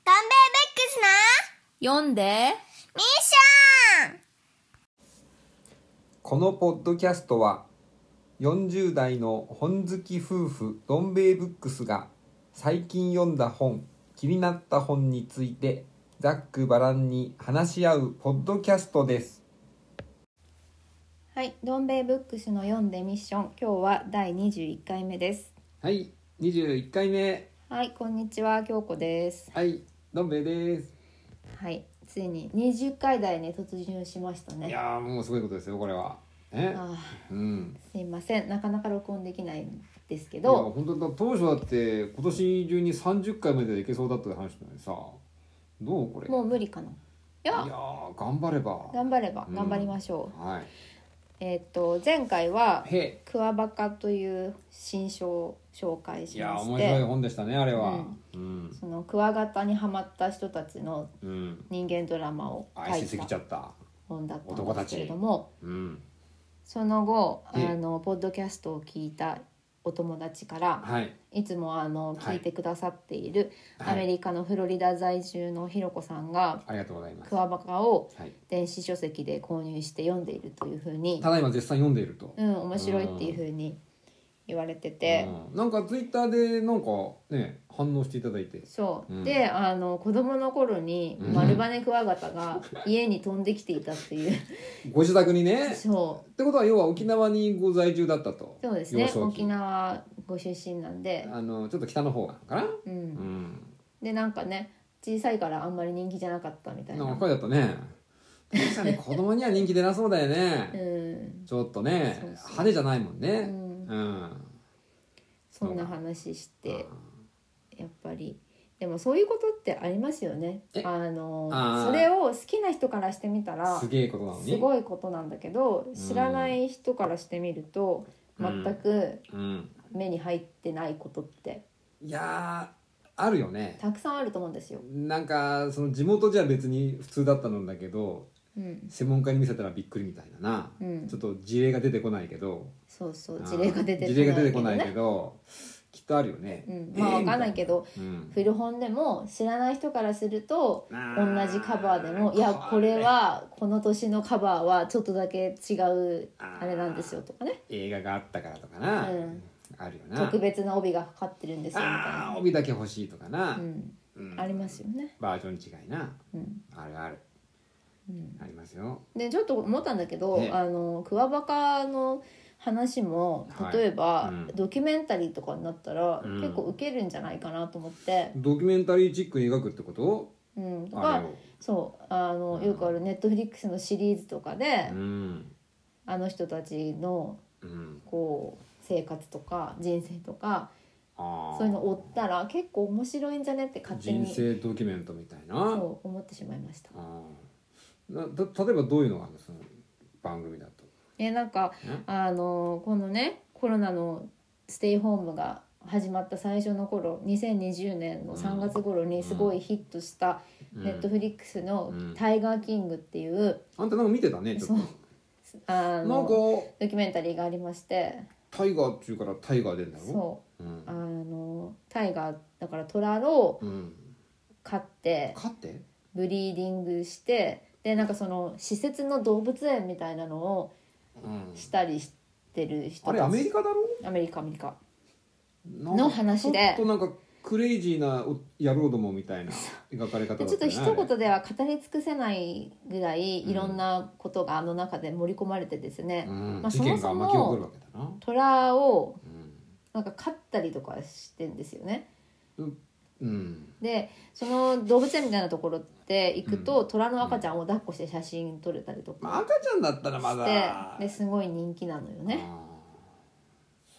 ガンベイブックスな読んでミッション。このポッドキャストは40代の本好き夫婦どん兵衛ブックスが最近読んだ本、気になった本についてざっくばらんに話し合うポッドキャストです。はい、どん兵衛ブックスの読んでミッション、今日は第21回目です。はい、21回目。はい、こんにちは、京子です。はい、どん兵衛です。はい、ついに20回台に突入しましたね。いやー、もうすごいことですよこれは。すいません、なかなか録音できないんですけど。いや本当だ、当初だって今年中に30回までいけそうだったって話したのにさ、どうこれもう無理かな。いや頑張れば、うん、頑張りましょう。はい、前回はクワバカという新書を紹介しまして、いや面白い本でしたねあれは。そのクワガタにハマった人たちの人間ドラマを書いた本だったんですけれども、その後ポッドキャストを聞いたお友達から、いつも聞いてくださっているアメリカのフロリダ在住のひろこさんが、クワバカを電子書籍で購入して読んでいるというふうに、ただいま絶賛読んでいると、面白いっていうふうに言われてて、なんかツイッターでなんかね反応していただいて、そう、で子供の頃に丸羽クワガタが家に飛んできていたっていうご自宅にね。そうってことは要は沖縄にご在住だったと。そうですね、沖縄ご出身なんで、ちょっと北の方かな。でなんかね、小さいからあんまり人気じゃなかったみたいな声だったね。確かに子供には人気出なそうだよね。ちょっとね、そうそう派手じゃないもんね。そんな話して、やっぱりでもそういうことってありますよね。それを好きな人からしてみたらすげえことなのに、すごいことなんだけど、知らない人からしてみると全く目に入ってないことって、いやあるよね、たくさんあると思うんですよ。なんかその地元じゃ別に普通だったんだけど、専門家に見せたらびっくりみたいな、ちょっと事例が出てこないけど、事例が出てこないけどきっとあるよね。分かんないけど、古本でも知らない人からすると同じカバーでも、いやこれはこの年のカバーはちょっとだけ違うあれなんですよとかね、映画があったからとかな、あるよな、特別な帯がかかってるんですよみたいな、帯だけ欲しいとかな、ありますよね、バージョン違いな、あるある、ありますよ。でちょっと思ったんだけど、クワバカの話も例えば、ドキュメンタリーとかになったら、結構ウケるんじゃないかなと思って。ドキュメンタリーチックに描くってこと？とか、そうよくある Netflix のシリーズとかで、あの人たちの、こう生活とか人生とか、そういうのを追ったら結構面白いんじゃねって勝手に人生ドキュメントみたいな、そう思ってしまいました。例えばどういうのがあるんですか番組だと。なんかこのねコロナのステイホームが始まった最初の頃、2020年の3月頃にすごいヒットしたネットフリックスのタイガーキングっていう、あんたなんか見てたねちょっと。なんかドキュメンタリーがありまして、タイガーっていうからタイガー出るんだろ。そう、タイガーだから虎を飼ってブリーディングして、でなんかその施設の動物園みたいなのをしたりしてる人たち、あれアメリカだろ。アメリカの話で、ちょっとなんかクレイジーな野郎どもみたいな描かれ方だったね。ちょっと一言では語り尽くせないぐらいいろんなことがあの中で盛り込まれてですね、事件が巻き起こるわけだな。虎をなんか飼ったりとかしてんですよね。でその動物園みたいなところって行くと、虎の赤ちゃんを抱っこして写真撮れたりとか、赤ちゃんだったらまだですごい人気なのよね。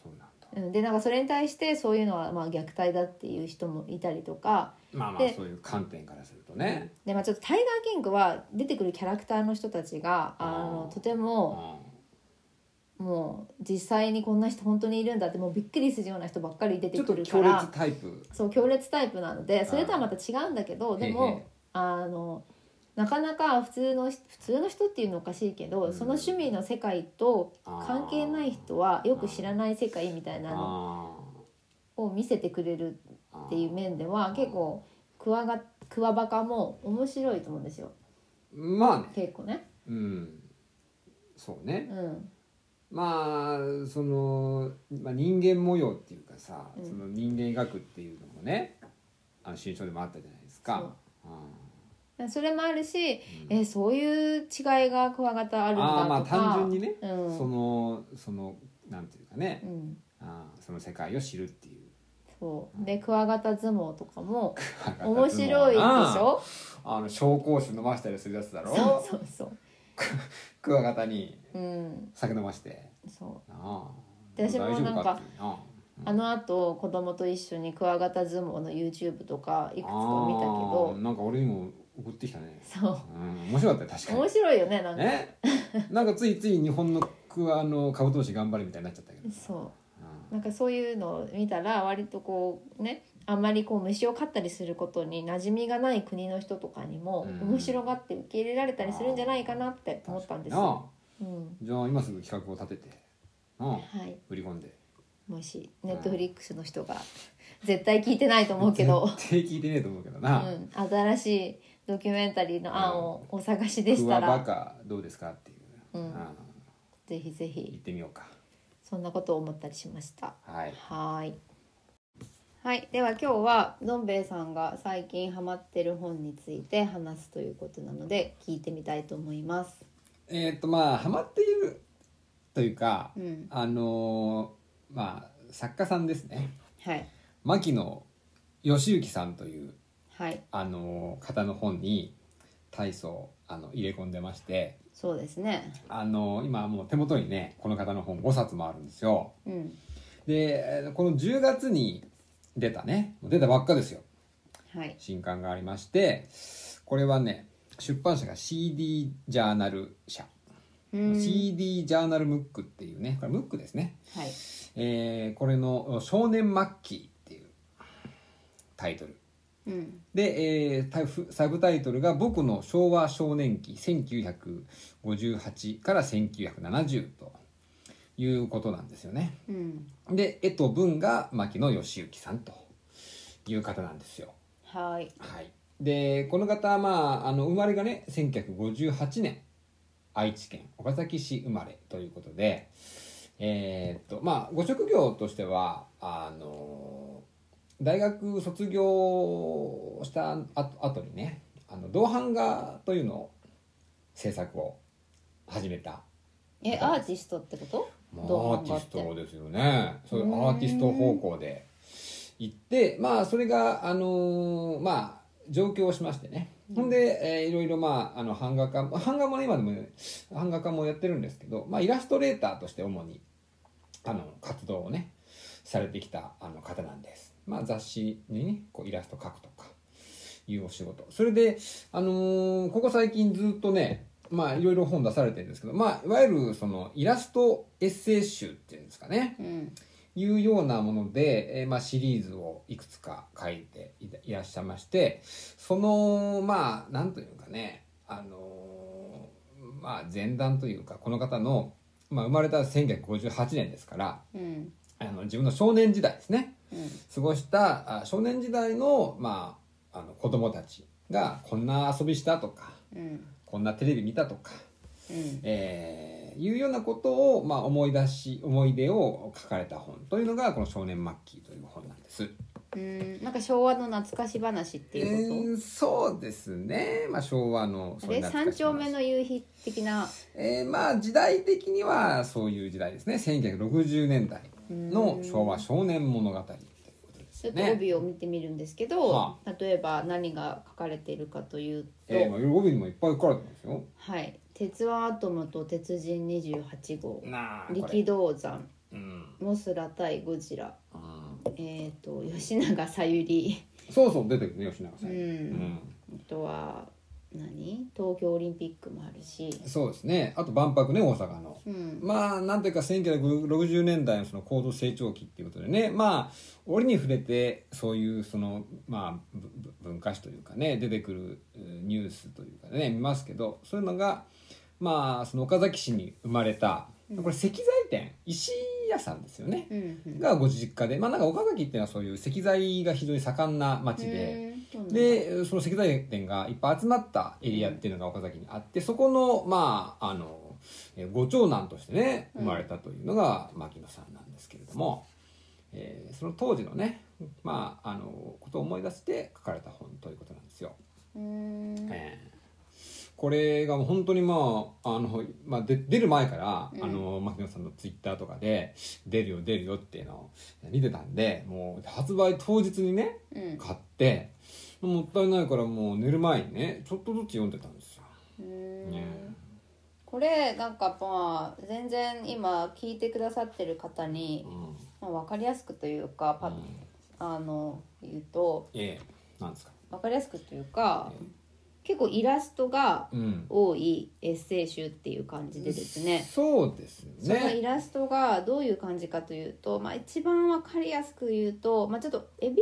そうなんだ。でなんかそれに対してそういうのはまあ虐待だっていう人もいたりとか、そういう観点からするとね。で、ちょっとタイガーキングは出てくるキャラクターの人たちがとてももう実際にこんな人本当にいるんだって、もうびっくりするような人ばっかり出てくるから、ちょっと強烈タイプ。そう強烈タイプなので、それとはまた違うんだけど、でもなかなか普通の人っていうのおかしいけど、その趣味の世界と関係ない人はよく知らない世界みたいなのを見せてくれるっていう面では、結構クワガクワバカも面白いと思うんですよ。まあね、結構ね、うん、そうね、うん、まあその、まあ、人間模様っていうかさ、うん、その人間描くっていうのもね、あの新書でもあったじゃないですか。 それもあるし、うん、そういう違いがクワガタあるんだとか、あ、まあ単純にね、うん、そのなんていうかね、うん、その世界を知るっていう。そうで、クワガタ相撲とかも面白いでしょ。紹興酒飲ましたりするやつだろ。そうそうそうクワガタに酒飲まして、うん、そうああ私もなんかあの後子供と一緒にクワガタ相撲の YouTube とかいくつか見たけど、なんか俺にも送ってきたね。そう、うん、面白かった。確かに面白いよね。なんかねなんかついつい日本のカブトムシ頑張れみたいになっちゃったけど、そうなんかそういうのを見たら割とこうね、あんまりこう虫を飼ったりすることに馴染みがない国の人とかにも面白がって受け入れられたりするんじゃないかなって思ったんですよ、うん、じゃあ今すぐ企画を立てて、はい、売り込んで、もし Netflix の人が絶対聞いてないと思うけど絶対聞いてねえと思うけどな、うん、新しいドキュメンタリーの案をお探しでしたら、クワバカどうですかっていう、うん、ぜひぜひ行ってみようか。そんなことを思ったりしました。はい。はい。はい。では今日はどん兵衛さんが最近ハマってる本について話すということなので聞いてみたいと思います。まあハマっているというか、うん、まあ作家さんですね。はい。牧野義之さんという、はい、方の本に大層入れ込んでまして。そうですね、今もう手元にねこの方の本5冊もあるんですよ、うん、でこの10月に出たばっかですよ、はい、新刊がありまして、これはね出版社が CD ジャーナル社、CD ジャーナルムックっていうね、これムックですね、はい、これの少年マッキーっていうタイトル、うん、で、サブタイトルが僕の昭和少年期1958から1970ということなんですよね、うん、で絵と文が牧野義之さんという方なんですよ。はい、はい、でこの方は、まあ、生まれがね1958年愛知県岡崎市生まれということで、まあご職業としては大学卒業した後にね、銅版画というのを制作を始めた。アーティストってこと？アーティストですよね。そういうアーティスト方向で行って、まあそれがまあ上京をしましてね。ほんでいろいろまあ版画もね今でも版画家もやってるんですけど、まあイラストレーターとして主に活動をねされてきた方なんです。まあ、雑誌にねこうイラスト描くとかいうお仕事、それで、ここ最近ずっとね、まあいろいろ本出されてるんですけど、まあいわゆるそのイラストエッセイ集っていうんですかね、うん、いうようなもので、まあ、シリーズをいくつか書いていらっしゃいまして、そのまあなんというかね、まあ、前段というかこの方の、まあ、生まれた1958年ですから、うん、自分の少年時代ですね、うん、過ごした少年時代の、まあ、子供たちがこんな遊びしたとか、うん、こんなテレビ見たとか、うん、いうようなことを、まあ、思い出を書かれた本というのがこの少年マッキーという本なんです。なんか昭和の懐かし話っていうこと、そうですね、まあ、昭和のそういう懐かし話、三丁目の夕日的な、まあ時代的にはそういう時代ですね。1960年代の昭和少年物語ってことですね。ちょっと帯を見てみるんですけど、はあ、例えば何が書かれているかというと、帯にもいっぱい書かれてますよ。はい、鉄腕アトムと鉄人28号、力道山、うん、モスラ対ゴジラ、吉永小百合、そうそう出てくるね、吉永小百合、うんうん、あとは東京オリンピックもあるし、そうですね、あと万博ね、大阪の、うん、まあなんていうか1960年代のその高度成長期っていうことでね、まあ折に触れてそういうそのまあ文化史というかね出てくるニュースというかね見ますけど、そういうのがまあその岡崎市に生まれた、これ石材店、石屋さんですよね、うんうん、がご実家で、まあなんか岡崎っていうのはそういう石材が非常に盛んな町で、でその石材店がいっぱい集まったエリアっていうのが岡崎にあって、そこのまあご長男としてね生まれたというのが牧野さんなんですけれども、その当時のねまあことを思い出して書かれた本ということなんですよ。これが本当に出る前から、牧野さんのツイッターとかで出るよっていうのを見てたんで、もう発売当日にね、買ってもったいないからもう寝る前にねちょっとずつ読んでたんですよ。これなんか全然今聞いてくださってる方に、分かりやすくというか言うと、なんですか分かりやすくというか、結構イラストが多いエッセイ集っていう感じでですね、そうですね。そのイラストがどういう感じかというと、一番分かりやすく言うと、ちょっと恵比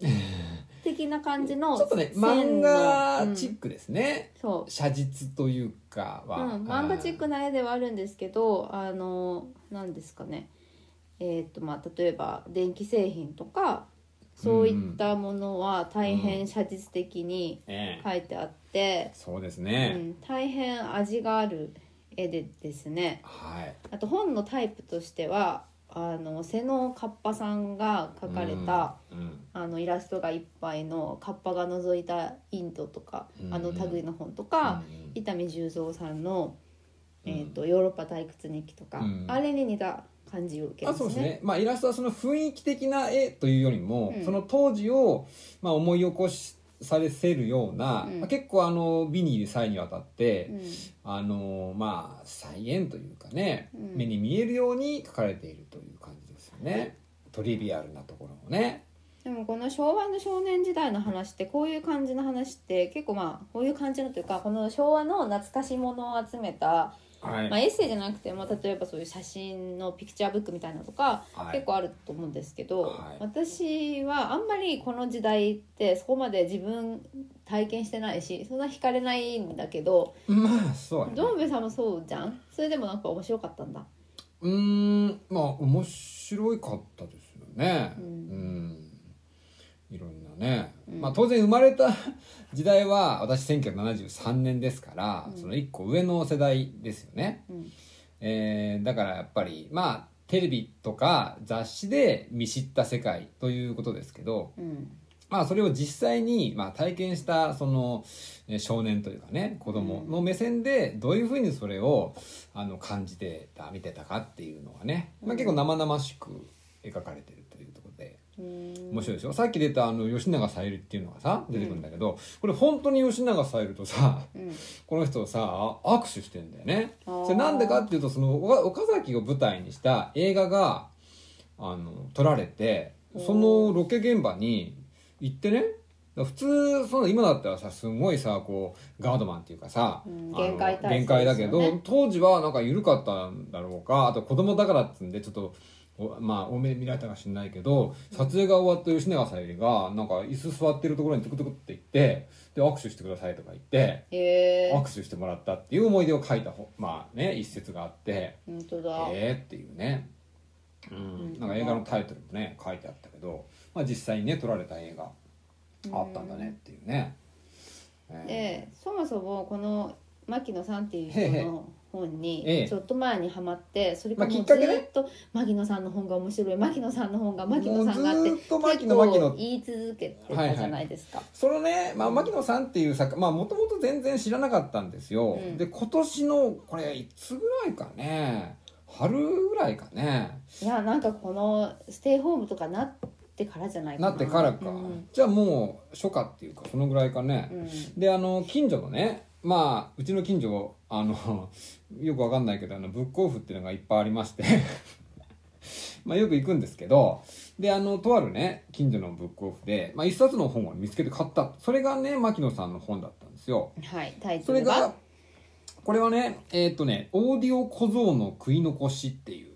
寿さん的な感じのちょっとね漫画チックですね、そう写実というかは、漫画チックな絵ではあるんですけど、何ですかね、例えば電気製品とかそういったものは大変写実的に描いてあって、そうですね、大変味がある絵でですね、あと本のタイプとしては瀬能カッパさんが描かれた、イラストがいっぱいのカッパが覗いたインドとか、類の本とか、伊丹十三さんの、ヨーロッパ退屈日記とか、あれに似た感じを受けますね。そうですね。イラストはその雰囲気的な絵というよりも、その当時を、思い起こさせるような、結構美にいる際にわたって、再現というかね、目に見えるように描かれているという感じですよね。トリビアルなところもね。でもこの昭和の少年時代の話ってこういう感じの話って結構こういう感じのというか、この昭和の懐かしいものを集めた、エッセイじゃなくても、例えばそういう写真のピクチャーブックみたいなのとか、結構あると思うんですけど、私はあんまりこの時代ってそこまで自分体験してないし、そんな惹かれないんだけど、どんべさんもそうじゃん。それでもなんか面白かったんだ。面白かったですよね。いろんなね、当然生まれた時代は私1973年ですから、その1個上の世代ですよね、だからやっぱりテレビとか雑誌で見知った世界ということですけど、それを実際に体験したその少年というかね、子供の目線でどういうふうにそれを感じてた見てたかっていうのがね、結構生々しく描かれてるというところで面白いでしょ。さっき出た吉永小百合っていうのがさ出てくるんだけど、これ本当に吉永小百合とさ、この人をさ握手してんだよね。それなんでかっていうと、その岡崎を舞台にした映画が撮られて、そのロケ現場に行ってね、普通その今だったらさすごいさこうガードマンっていうかさ、限界だけど、当時はなんか緩かったんだろうか、あと子供だからっつんでちょっと多めで見られたかもしれないけど、撮影が終わった吉永小百合がなんか椅子座ってるところにトゥクトゥクって行って、で握手してくださいとか言って、握手してもらったっていう思い出を書いた一節があって、本当だっていうね、なんか映画のタイトルもね書いてあったけど、実際にね撮られた映画あったんだねっていうね。そもそもこの牧野さんっていう人の本にちょっと前にハマって、それからもうずっと牧野さんの本が面白い、牧野さんがあって結構言い続けてたじゃないですか。それね、牧野さんっていう作家、もともと全然知らなかったんですよ。で今年のこれいつぐらいかね、春ぐらいかね、いやなんかこのステイホームとかなってからじゃないかな、なってからか、じゃあもう初夏っていうかそのぐらいかね、で近所のね、うちの近所よくわかんないけどブックオフっていうのがいっぱいありましてよく行くんですけど、でとあるね近所のブックオフで、一冊の本を見つけて買った。それがね牧野さんの本だったんですよ。タイトルはそれがこれはねオーディオ小僧の食い残しっていう、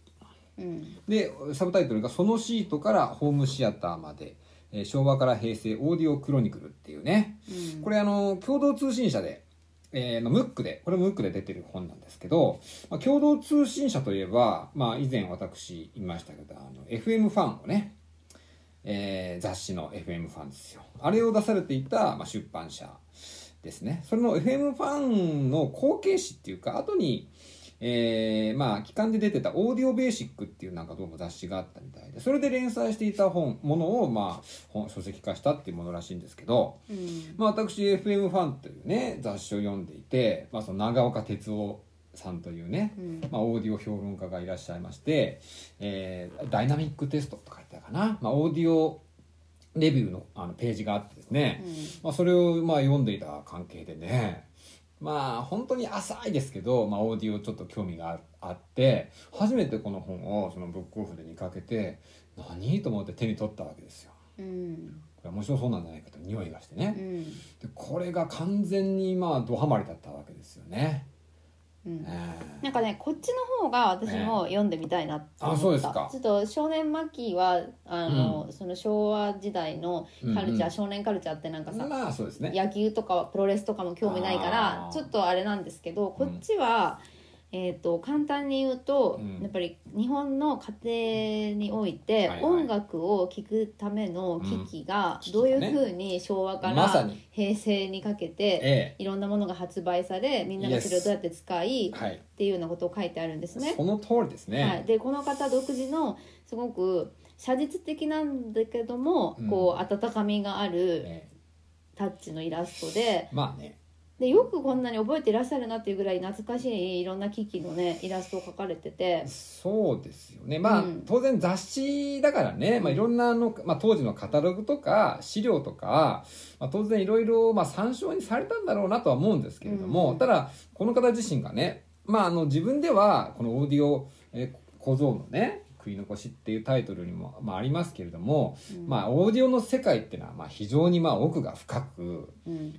でサブタイトルがそのシートからホームシアターまで昭和から平成オーディオクロニクルっていうね、これ共同通信社でムックで、これムックで出てる本なんですけど、共同通信社といえば、以前私言いましたけどFM ファンをね、雑誌の FM ファンですよ。あれを出されていた、出版社ですね。それの FM ファンの後継誌っていうか、後に、期間で出てたオーディオベーシックっていうどうも雑誌があったみたいで、それで連載していたものを書籍化したっていうものらしいんですけど、私 FM ファンというね雑誌を読んでいて、その長岡哲夫さんというね、オーディオ評論家がいらっしゃいまして、ダイナミックテストとか言ったかな、オーディオレビューの、ページがあってですね、それを読んでいた関係でね、本当に浅いですけど、オーディオちょっと興味があって、初めてこの本をそのブックオフで見かけて、何と思って手に取ったわけですよ。これ面白そうなんじゃないかと匂いがしてね、でこれが完全にドハマりだったわけですよね。こっちの方が私も読んでみたいなって思った。そうですか。ちょっと少年マッキーはその昭和時代のカルチャー、少年カルチャーってさ、そうですね、野球とかプロレスとかも興味ないからちょっとあれなんですけど、こっちは、簡単に言うと、やっぱり日本の家庭において音楽を聴くための機器がどういうふうに昭和から平成にかけていろんなものが発売され、みんながそれをどうやって使いっていうようなことを書いてあるんですね。その通りですね。でこの方独自のすごく写実的なんだけども、温かみがあるタッチのイラストで、でよくこんなに覚えていらっしゃるなっていうぐらい懐かしいいろんな機器のねイラストを描かれてて。そうですよね。当然雑誌だからね、いろんな当時のカタログとか資料とか、当然いろいろ参照にされたんだろうなとは思うんですけれども、ただこの方自身がね、自分ではこのオーディオ小僧のね食い残しっていうタイトルにも、ありますけれども、オーディオの世界っていうのは、非常に奥が深く、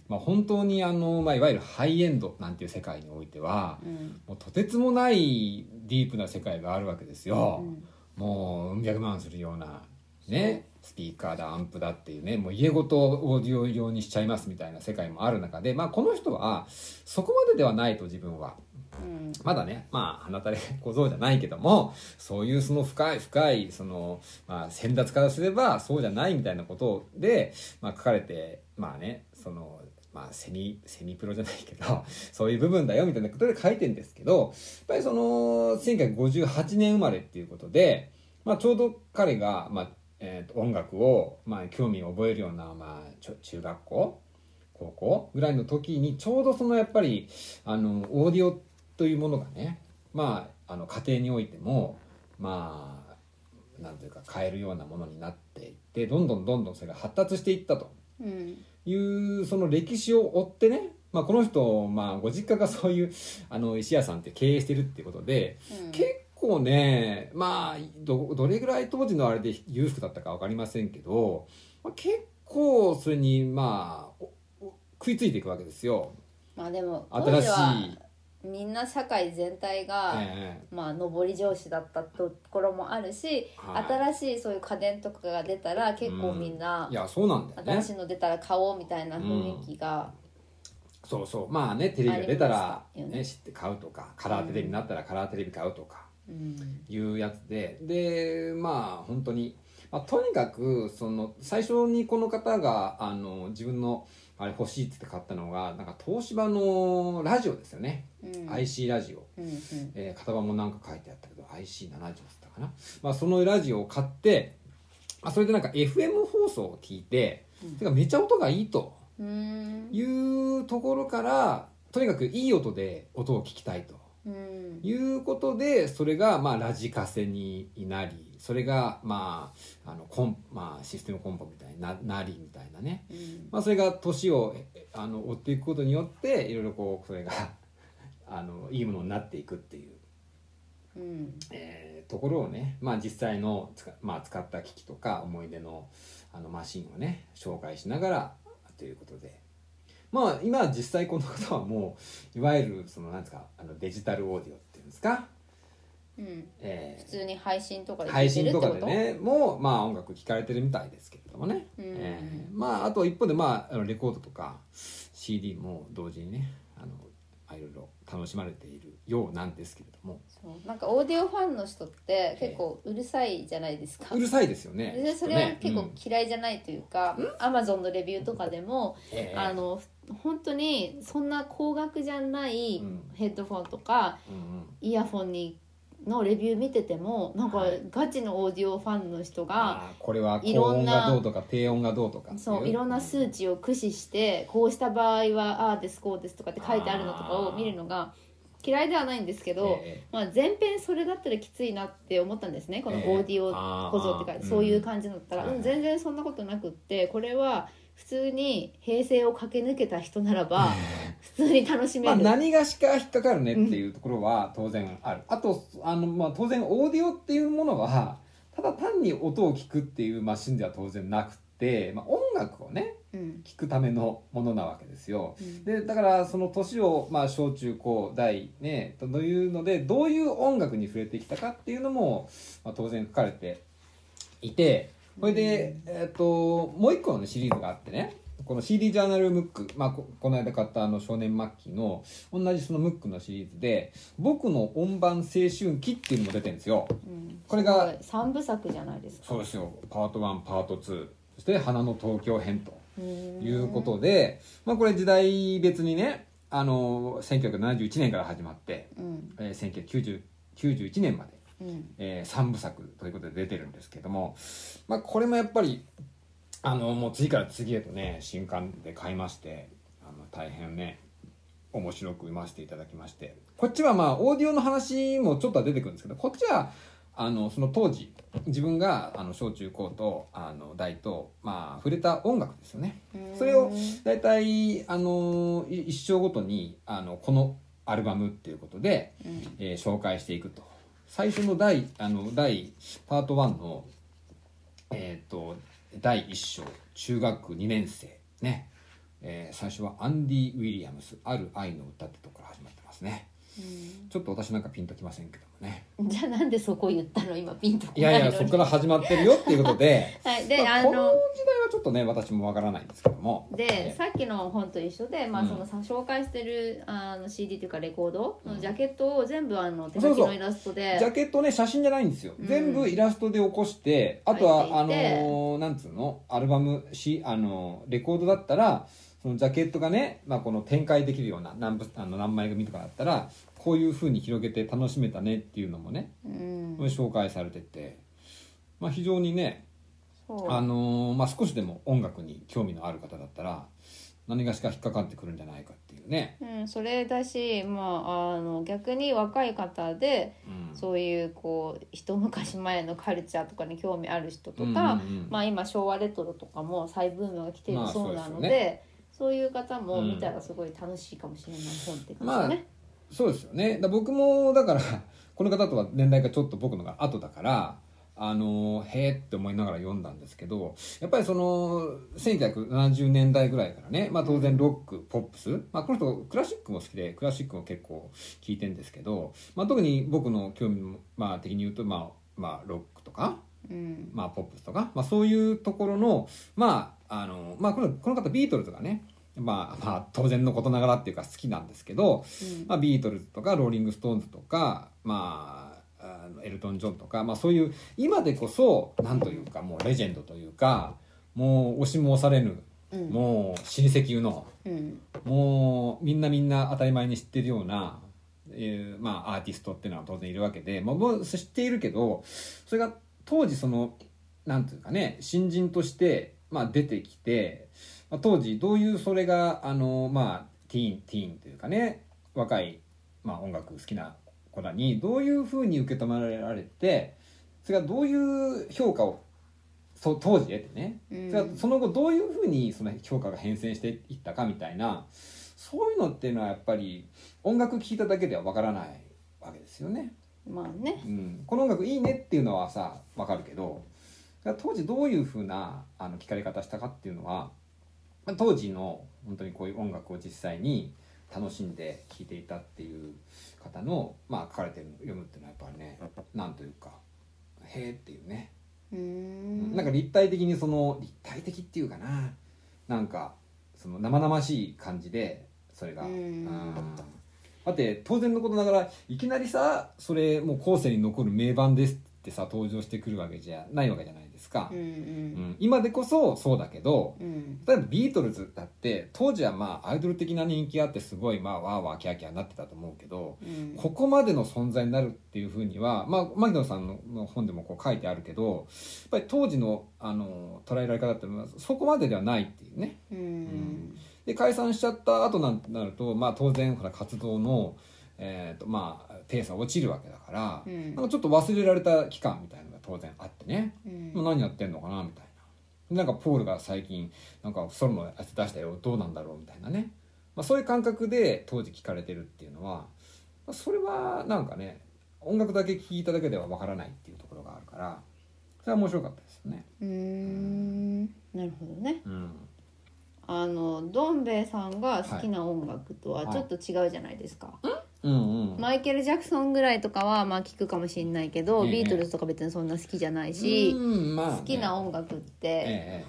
本当にいわゆるハイエンドなんていう世界においては、もうとてつもないディープな世界があるわけですよ。もううん百万するようなねスピーカーだアンプだっていうね、もう家ごとオーディオ用にしちゃいますみたいな世界もある中で、この人はそこまでではないと自分は。まだね、鼻たれ小僧じゃないけども、そういうその深いその、先達からすればそうじゃないみたいなことで、書かれて、そのセミプロじゃないけどそういう部分だよみたいなことで書いてるんですけど、やっぱりその1958年生まれっていうことで、ちょうど彼が、音楽を、興味を覚えるような、中学校高校ぐらいの時にちょうどそのやっぱりオーディオというものがね、家庭においてもなんていうか買えるようなものになっていって、どんどんそれが発達していったという、その歴史を追ってね、この人、ご実家がそういう石屋さんって経営してるっていうことで、結構ね、どれぐらい当時のあれで裕福だったか分かりませんけど、結構それに食いついていくわけですよ。でも新しいみんな社会全体が、上り調子だったところもあるし、新しいそういう家電とかが出たら結構みんな、新しいの出たら買おうみたいな雰囲気が、テレビが出たら、知って買うとか、カラーテレビになったらカラーテレビ買うとかいうやつで、本当に、とにかくその最初にこの方が自分のあれ欲しいって買ったのが東芝のラジオですよね、IC ラジオ、型番も書いてあったけど IC70 だったかな、そのラジオを買って、それでFM 放送を聞いて、てかめちゃ音がいいというところから、とにかくいい音を聞きたいということで、それがラジカセになり、それがシステムコンポみたいに なりみたいなね、それが年を追っていくことによっていろいろそれがいいものになっていくっていう、ところをね、実際の使った機器とか思い出のマシンをね紹介しながらということで、今実際この方はもういわゆるそのデジタルオーディオっていうんですか、普通に配信とかで聞いてるってこと？配信とかでね、もう音楽聴かれてるみたいですけれどもね、あと一方でレコードとか CD も同時にねいろいろ楽しまれているようなんですけれども、そうなんかオーディオファンの人って結構うるさいじゃないですか、うるさいですよね。でそれは結構嫌いじゃないというか、Amazon のレビューとかでも、本当にそんな高額じゃないヘッドフォンとか、イヤフォンにのレビュー見ててもなんかガチのオーディオファンの人がこれは高音がどうとか低音がどうとかそういろんな数値を駆使してこうした場合はああですこうですとかって書いてあるのとかを見るのが嫌いではないんですけど、まあ、前編それだったらきついなって思ったんですね。このオーディオ小僧ってかそういう感じだったら、全然そんなことなくって、これは普通に平成を駆け抜けた人ならば普通に楽しめるまあ何がしか引っかかるねっていうところは当然ある、あとまあ当然オーディオっていうものはただ単に音を聞くっていうマシンでは当然なくて、まあ、音楽をね聞くためのものなわけですよ、でだからその年を、まあ、小中高大ねというのでどういう音楽に触れてきたかっていうのも、まあ、当然書かれていて、それで、もう一個の、ね、シリーズがあってね、この CD ジャーナルムック、まあ、この間買った少年末期の同じそのムックのシリーズで僕の音盤青春期っていうのも出てるんですよ、これが3部作じゃないですか。そうですよ。パート1パート2そして花の東京編ということで、まあ、これ時代別にね1971年から始まって、1991年まで3部作ということで出てるんですけども、まあ、これもやっぱりもう次から次へとね新刊で買いまして、大変ね面白く読ませていただきまして、こっちはまあオーディオの話もちょっとは出てくるんですけど、こっちはその当時自分が小中高と大と、まあ、触れた音楽ですよね。それを大体一章ごとにこのアルバムっていうことで、紹介していくと。最初のパート1の、第1章中学2年生ね、最初はアンディ・ウィリアムスある愛の歌ってところ始まってますね。ちょっと私なんかピンときませんけどもね。じゃあなんでそこ言ったの、今ピンときないのに。いやいやそこから始まってるよっていうことで、はい、でこの時代はちょっとね私もわからないんですけども、で、さっきの本と一緒で、まあ、その紹介してるCD というかレコードのジャケットを全部手書きのイラストで、ジャケットね写真じゃないんですよ、全部イラストで起こして、あとはなんつうのアルバムレコードだったらそのジャケットがね、まあ、この展開できるような何枚組とかだったらこういう風に広げて楽しめたねっていうのもね、紹介されてて、まあ、非常にねまあ、少しでも音楽に興味のある方だったら何がしか引っかかってくるんじゃないかっていうね、それだし、まあ、逆に若い方で、そういうこう一昔前のカルチャーとかに興味ある人とか、まあ、今昭和レトロとかも再ブームが来ているそうなので、まあ そういう方も見たらすごい楽しいかもしれない本って感じですね、まあそうですよね。僕もだからこの方とは年代がちょっと僕のが後だからへえって思いながら読んだんですけど、やっぱりその1970年代ぐらいからね、まあ、当然ロックポップス、まあ、この人クラシックも好きでクラシックも結構聴いてるんですけど、まあ、特に僕の興味も、まあ、的に言うと、まあ、ロックとか、まあ、ポップスとか、まあ、そういうところの、まあまあ、この方ビートルズがねまあ、当然のことながらっていうか好きなんですけど、まあ、ビートルズとかローリング・ストーンズとか、まあ、エルトン・ジョンとか、まあ、そういう今でこそなんというかもうレジェンドというかもう押しも押されぬ、もう老舗級の、もうみんな当たり前に知ってるような、まあ、アーティストっていうのは当然いるわけで、まあ、もう知っているけどそれが当時そのなんていうかね新人として、まあ、出てきて。当時どういうそれがまあティーンというかね若い、まあ、音楽好きな子らにどういうふうに受け止められて、それがどういう評価を当時得てね、それがその後どういうふうにその評価が変遷していったかみたいな、そういうのっていうのはやっぱり音楽聴いただけではわからないわけですよね。まあね、この音楽いいねっていうのはさわかるけど、当時どういうふうな聞かれ方したかっていうのは当時の本当にこういう音楽を実際に楽しんで聴いていたっていう方の、まあ、書かれてるの読むっていうのはやっぱりねなんというかへえっていうね、なんか立体的にその立体的っていうかな、なんかその生々しい感じでそれがだって当然のことながらいきなりさ、それもう後世に残る名盤ですってさ登場してくるわけじゃないわけじゃないですか、うんうんうん、今でこそそうだけど、うん、例えばビートルズだって当時はまあアイドル的な人気があってすごいまあワーワーキャーキャーなってたと思うけど、うん、ここまでの存在になるっていうふうには、まあ、牧野さんの本でもこう書いてあるけど、やっぱり当時の、捉えられ方っていうのはそこまでではないっていうね、うんうん、で解散しちゃった後なんてなると、まあ、当然ほら活動のまあペースは落ちるわけだから、うん、なんかちょっと忘れられた期間みたいなのが当然あってね、うん、何やってんのかなみたいな、なんかポールが最近なんかソロのやつ出したよどうなんだろうみたいなね、まあ、そういう感覚で当時聞かれてるっていうのは、それはなんかね音楽だけ聴いただけではわからないっていうところがあるから、それは面白かったですよね。うん、なるほどね、うん、どん兵衛さんが好きな音楽とはちょっと違うじゃないですか、はいはい、うんうん、マイケル・ジャクソンぐらいとかはまあ聞くかもしれないけど、ビートルズとか別にそんな好きじゃないし、まあね、好きな音楽って、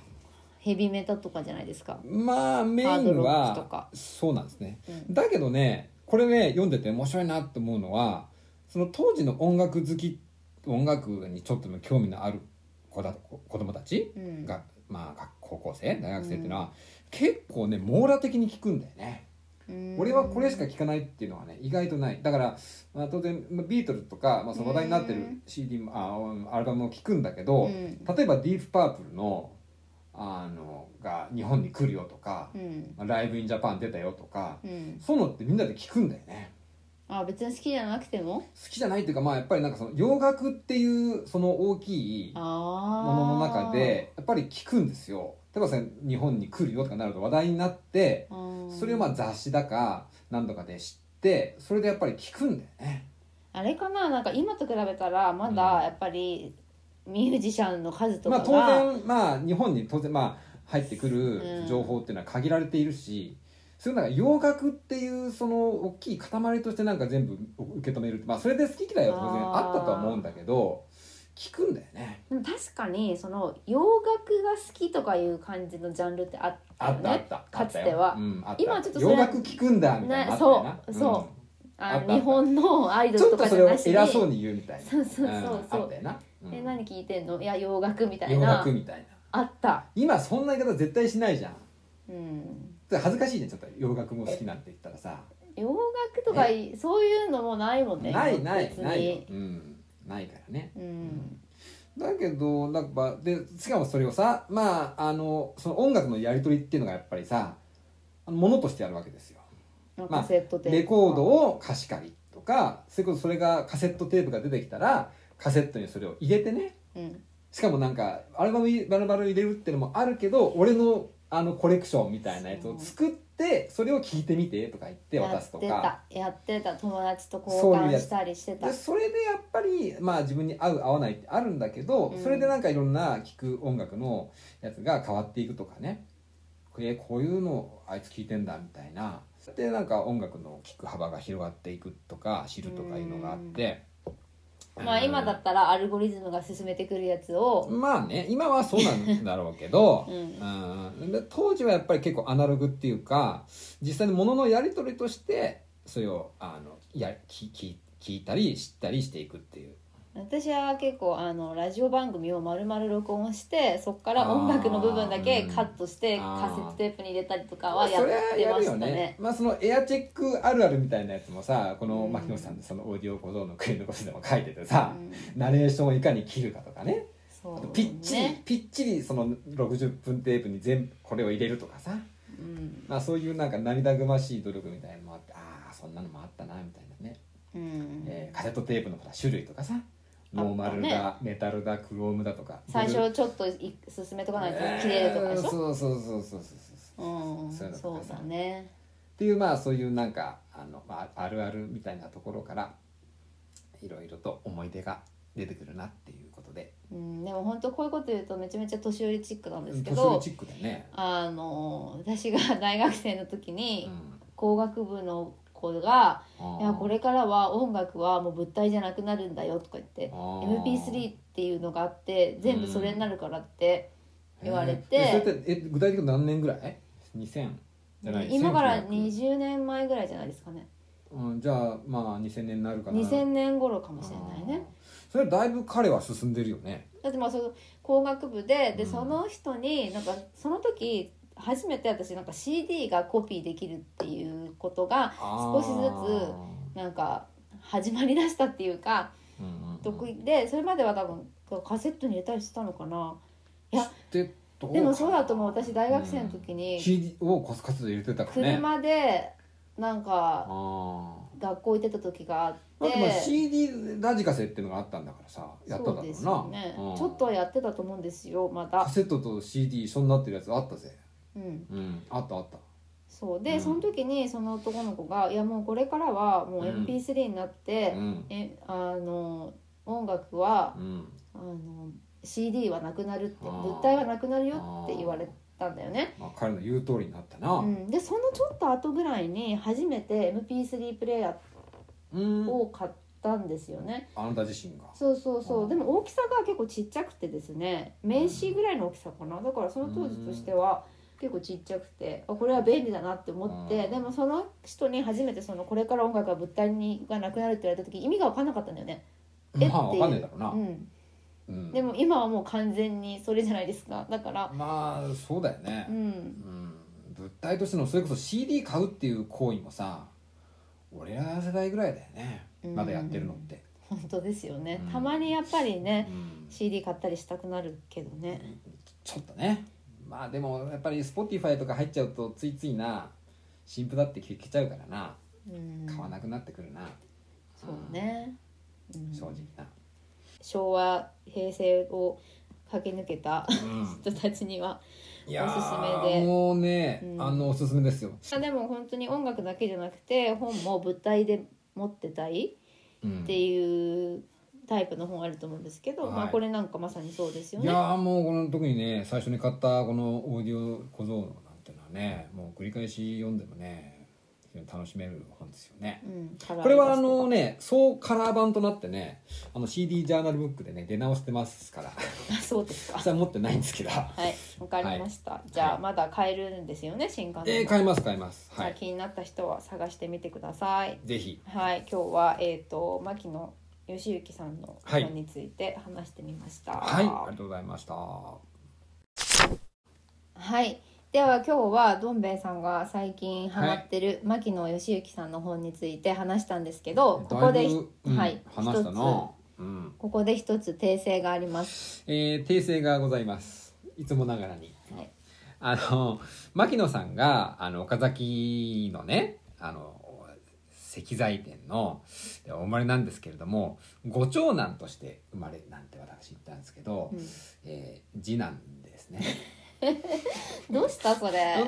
ヘビメタとかじゃないですか。まあメインはハードロックとかそうなんですね、うん、だけどねこれね読んでて面白いなと思うのは、その当時の音楽好き、音楽にちょっとの興味のある子供たちが、うん、まあ高校生大学生っていうのは、うん、結構ね網羅的に聞くんだよね。俺はこれしか聴かないっていうのはね意外とない。だから、まあ、当然ビートルズとか、まあ、その話題になってる CD もアルバムも聴くんだけど、例えばディープパープルのが日本に来るよとか、まあ、ライブインジャパン出たよとか、そういうのってみんなで聴くんだよね。あ、別に好きじゃなくても、好きじゃないっていうか、まあやっぱりなんかその洋楽っていうその大きいものの中でやっぱり聴くんですよ。例えば日本に来るよとかなると話題になって、それをまあ雑誌だか何とかで知って、それでやっぱり聞くんだよね。あれかな、なんか今と比べたらまだやっぱりミュージシャンの数とかが、まあ、当然まあ日本に当然まあ入ってくる情報っていうのは限られているし、そういうなんか洋楽っていうその大きい塊としてなんか全部受け止める、まあ、それで好き嫌いは当然あったとは思うんだけど聞くんだよね。でも確かにその洋楽が好きとかいう感じのジャンルってあったよね。あったかつては、うん、今ちょっと洋楽聞くんだみたいな、そうそう、うん、日本のアイドルとかじゃなしにちょっとそれを偉そうに言うみたいな、そうそうそうそう、あったよな、うん、何聞いてんの、いや洋楽みたいな、洋楽みたいなあった。今そんな言い方絶対しないじゃん、うん、恥ずかしいじゃんちょっと洋楽も好きなんて言ったらさ、洋楽とかそういうのもないもんね。ない、うんないからね、うん、だけどなんかでしかもそれをさ、まあ、その音楽のやり取りっていうのがやっぱりさものとしてあるわけですよ。まあ、レコードを貸し借りとか、それこそそれがカセットテープが出てきたらカセットにそれを入れてね、うん、しかもなんかアルバムバラバラ入れるっていうのもあるけど、俺のコレクションみたいなやつを作ってそれを聞いてみてとか言って渡すとかやってた友達と交換したりしてた。でそれでやっぱりまあ自分に合う合わないってあるんだけど、うん、それでなんかいろんな聞く音楽のやつが変わっていくとかね、こういうのあいつ聞いてんだみたいな、でなんか音楽の聞く幅が広がっていくとか知るとかいうのがあって、まあ、今だったらアルゴリズムが進めてくるやつを、まあね今はそうなんだろうけど、うんうん、当時はやっぱり結構アナログっていうか、実際に物のやり取りとしてそれを聞いたり知ったりしていくっていう。私は結構ラジオ番組を丸々録音して、そこから音楽の部分だけカットしてカセットテープに入れたりとかはやってましたね。まあそのエアチェックあるあるみたいなやつもさ、この牧野さんのそのオーディオ小僧の国の腰でも書いててさ、うん、ナレーションをいかに切るかとかね、そうね、ぴっちりその60分テープに全部これを入れるとかさ、うん、まあそういうなんか涙ぐましい努力みたいなのもあって、ああそんなのもあったなみたいなね、うんカセットテープの種類とかさ、ノーマルだ、メタルだ、クロームだとか、最初ちょっと進めとかないと切れるとかでしょ、そうそうだねっていう、まあそういうなんかあるあるみたいなところからいろいろと思い出が出てくるなっていうことで、うん、でも本当こういうこと言うとめちゃめちゃ年寄りチックなんですけど、年寄りチックだね。私が大学生の時に、うん、工学部の子がいやこれからは音楽はもう物体じゃなくなるんだよとか言って、 MP3 っていうのがあって全部それになるからって言われて、それって具体的に何年ぐらい？2000じゃない、今から20年前ぐらいじゃないですかね。うん、じゃあまあ2000年になるかな、2000年頃かもしれないね。それはだいぶ彼は進んでるよね。だってまあその工学部で、でその人になんかその時初めて私なんか CD がコピーできるっていうことが少しずつなんか始まりだしたっていうか、得意で、それまでは多分カセットに入れたりしたのかな。いやでもそうだと思う。私大学生の時に CD をコツカツで入れてたからね、車でなんか学校行ってた時があって、 CD ラジカセっていうのがあったんだからさ、やったんだろうな。そうですよね、ちょっとはやってたと思うんですよ。まだカセットと CD 一緒になってるやつあったぜ。あったあった。そうで、その時にその男の子が、いやもうこれからはもう MP3 になって、音楽は、CD はなくなるって、物体はなくなるよって言われてんだよね。まあ、彼の言う通りになったな。でそのちょっと後ぐらいに初めて MP3 プレーヤーを買ったんですよね、あなた自身が。そうそうそう。でも大きさが結構ちっちゃくてですね、名刺ぐらいの大きさかな。だからその当時としては結構ちっちゃくて、あこれは便利だなって思って、でもその人に初めてそのこれから音楽は物体がなくなるって言われた時、意味が分かんなかったんだよね。まあ分かんないだろうな。でも今はもう完全にそれじゃないですか。だからまあそうだよね、物体としてのそれこそ CD 買うっていう行為もさ、俺ら世代ぐらいだよね、まだやってるのって。本当ですよね、たまにやっぱりね、CD 買ったりしたくなるけどね、ちょっとね。まあでもやっぱり Spotify とか入っちゃうとついついな、新譜だって消えちゃうからな、買わなくなってくるな。そうね、正直な昭和平成を駆け抜けた人たちにはおすすめで、もうね、おすすめですよ。でも本当に音楽だけじゃなくて本も物体で持ってたいっていうタイプの本あると思うんですけど、まあ、これなんかまさにそうですよね。いやもうこの特にね、最初に買ったこのオーディオ小僧なんてのはね、もう繰り返し読んでもね楽しめる本ですよね、これはね、総カラー版となってね、CD ジャーナルブックでね出直してますから。そうですか。それは持ってないんですけど。はい、わかりました、はい、じゃあまだ買えるんですよね、新刊の。買います買います。じゃあ気になった人は探してみてください、ぜひ。はい、今日は牧野義之さんの本について話してみました。はい、ありがとうございました。はい、では今日はどん兵衛さんが最近ハマってる牧野義之さんの本について話したんですけど、ここで一つ訂正があります、訂正がございます。いつもながらに、はい、牧野さんが岡崎のね石材店のお生まれなんですけれども、ご長男として生まれなんて私言ったんですけど、次男ですね。どうしたそれ。ね、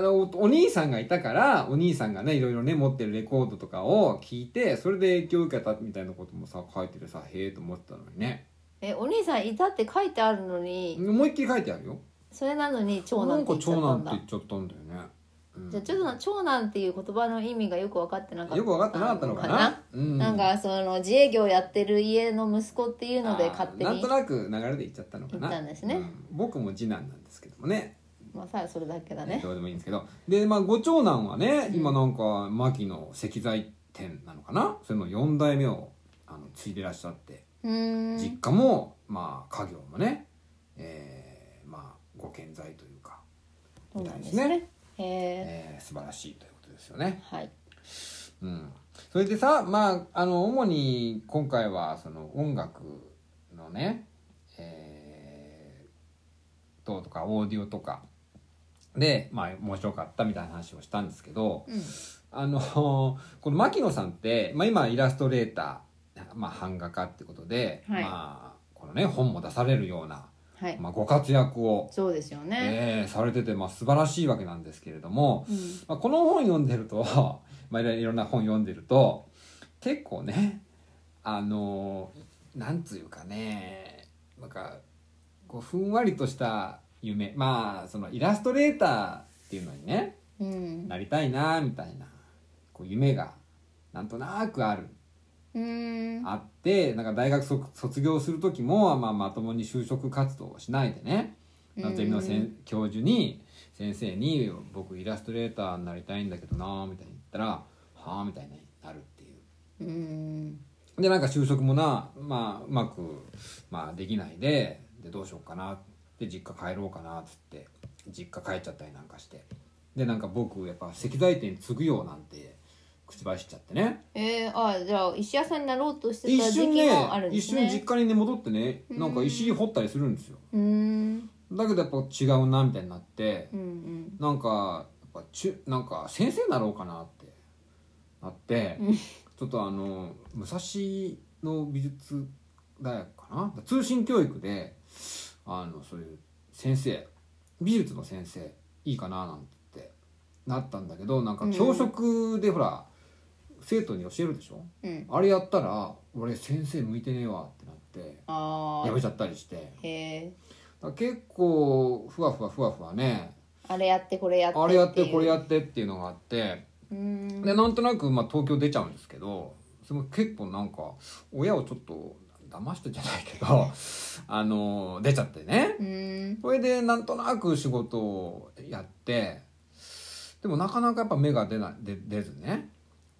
お兄さんがいたから、お兄さんがねいろいろね持ってるレコードとかを聞いて、それで影響を受けたみたいなこともさ書いてるさ、へえと思ってたのにね。お兄さんいたって書いてあるのに、思いっきり書いてあるよ。それなのに長男って言っちゃったんだ。なんか長男って言っちゃったんだよね。じゃあちょっと長男っていう言葉の意味がよく分かってなかったのかな。なんかその自営業やってる家の息子っていうので勝手になんとなく流れで言っちゃったのかな。言ったんですね、僕も次男なんですけどもね。まあさあそれだけだね、どうでもいいんですけど。でまあご長男はね、今なんか牧野石材店なのかな、それの4代目を継いでらっしゃって、実家もまあ家業もね、まあご健在というかみたいですね。素晴らしいということですよね。はい、それでさ、まあ主に今回はその音楽のね、どうとかオーディオとかで、まあ、面白かったみたいな話をしたんですけど、この牧野さんって、まあ、今イラストレーター、まあ、版画家ってことで、まあこのね本も出されるような。まあ、ご活躍をされてて、まあ、素晴らしいわけなんですけれども、まあ、この本読んでると、まあ、いろんな本読んでると結構ねなんつうかね、なんかこうふんわりとした夢、まあそのイラストレーターっていうのにね、なりたいなみたいなこう夢がなんとなくある。あって、なんか大学卒業する時も、まあ、まともに就職活動をしないでね、ゼミの教授に先生に僕イラストレーターになりたいんだけどなみたいに言ったら、はあみたいになるっていう。でなんか就職もな、まあ、うまく、まあ、できないで、でどうしようかなで実家帰ろうかなっつって実家帰っちゃったりなんかして、でなんか僕やっぱ石材店継ぐようなんて口ばしちゃってね。あ、じゃあ石屋さんになろうとしてた時期もあるんですね。一瞬実家に、ね、戻ってね、なんか石掘ったりするんですよ。だけどやっぱ違うなみたいになって、なんかやっぱなんか先生になろうかなってなって、ちょっと武蔵野美術大学かな、通信教育でそういう先生、美術の先生いいかななんてなったんだけど、なんか教職でほら、生徒に教えるでしょ、あれやったら俺先生向いてねえわってなってやめちゃったりして、へだ結構ふわふわね、あれやってこれやってあれやってこれやってっていうのがあって、でなんとなく、まあ、東京出ちゃうんですけど、その結構なんか親をちょっと騙してじゃないけど出ちゃってね、それでなんとなく仕事をやって、でもなかなかやっぱ芽が出ずね、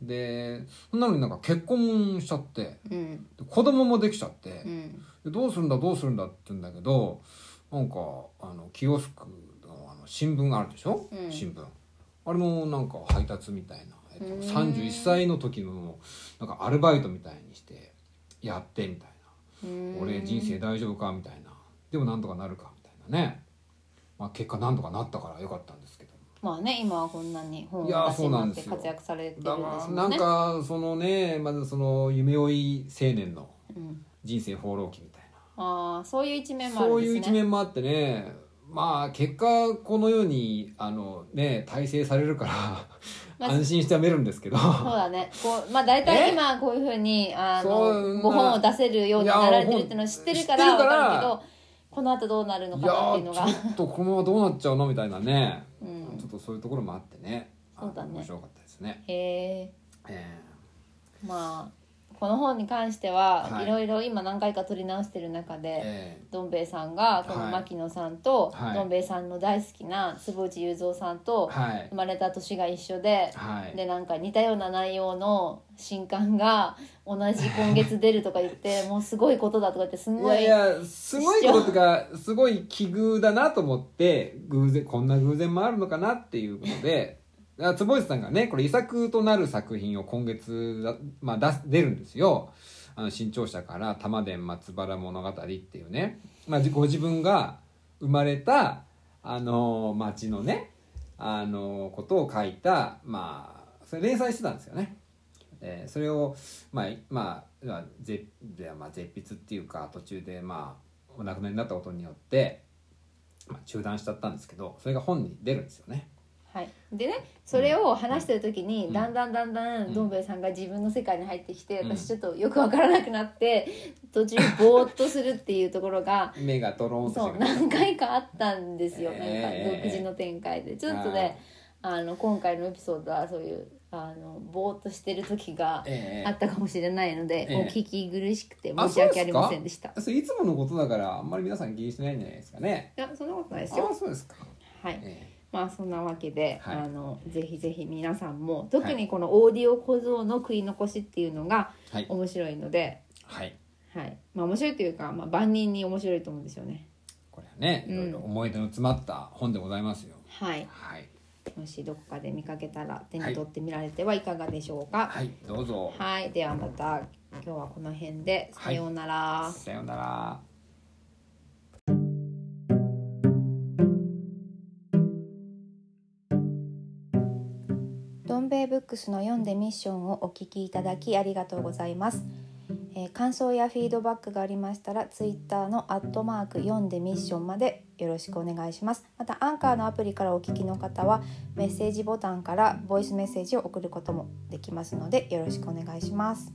でそんなのになんか結婚しちゃって、子供もできちゃって、でどうするんだって言うんだけど、なんかキオスクの新聞あるでしょ、新聞あれもなんか配達みたいな、31歳の時のなんかアルバイトみたいにしてやってみたいな、俺人生大丈夫かみたいな、でもなんとかなるかみたいなね、まあ、結果なんとかなったからよかったんですけど、まあね、今はこんなに本を出しになって活躍されてるんですもんね。だからなんかそのね、まずその夢追い青年の人生放浪記みたいな、そういう一面もあるんですね。そういう一面もあってね、まあ結果このようにね大成されるから安心して読めるんですけど、そうだね、こう、まあ、大体今こういうふうにご本を出せるようになられてるっていうのを知ってるから分かるけど、この後どうなるのかなっていうのが、いやちょっとこのままどうなっちゃうのみたいなね、ちょっとそういうところもあってね、そうだね、面白かったですね。まあこの本に関しては、いろいろ今何回か取り直してる中で、どん兵衛さんがこの牧野さんと、どん兵衛さんの大好きな坪内雄三さんと、生まれた年が一緒で、でなんか似たような内容の新刊が同じ今月出るとか言ってもうすごいことだとか言って、すごいすごいこととかすごい奇遇だなと思って、偶然こんな偶然もあるのかなっていうことで坪内さんがねこれ遺作となる作品を今月まあ出るんですよ。新潮社から玉田松原物語っていうね、まあ、ご自分が生まれた町のねことを書いた、まあそれ連載してたんですよね。それをまあ絶筆っていうか途中で、まあ、お亡くなりになったことによって、まあ、中断しちゃったんですけど、それが本に出るんですよね。はい、でねそれを話してる時に、だんだんどん兵衛さんが自分の世界に入ってきて、私ちょっとよく分からなくなって途中ぼーっとするっていうところが目がとろーんとしてる、そう何回かあったんですよ、なんか独自の展開でちょっとね今回のエピソードはそういうぼーっとしてる時があったかもしれないので、お聞き苦しくて申し訳ありませんでした。それいつものことだからあんまり皆さん気にしてないんじゃないですかね。いやそんなことないですよ。あ、そうですか。はい、まあそんなわけで、ぜひぜひ皆さんも、特にこのオーディオ小僧の食い残しっていうのが面白いので、まあ面白いというか、まあ、万人に面白いと思うんですよね。これはね、いろいろ思い出の詰まった本でございますよ。もしどこかで見かけたら手に取ってみられてはいかがでしょうか。どうぞ。ではまた今日はこの辺で、さようなら、さようなら。どん兵衛ブックスの読んでミッションをお聞きいただきありがとうございます。感想やフィードバックがありましたら、Twitter の@読んでミッションまでよろしくお願いします。またアンカーのアプリからお聞きの方はメッセージボタンからボイスメッセージを送ることもできますので、よろしくお願いします。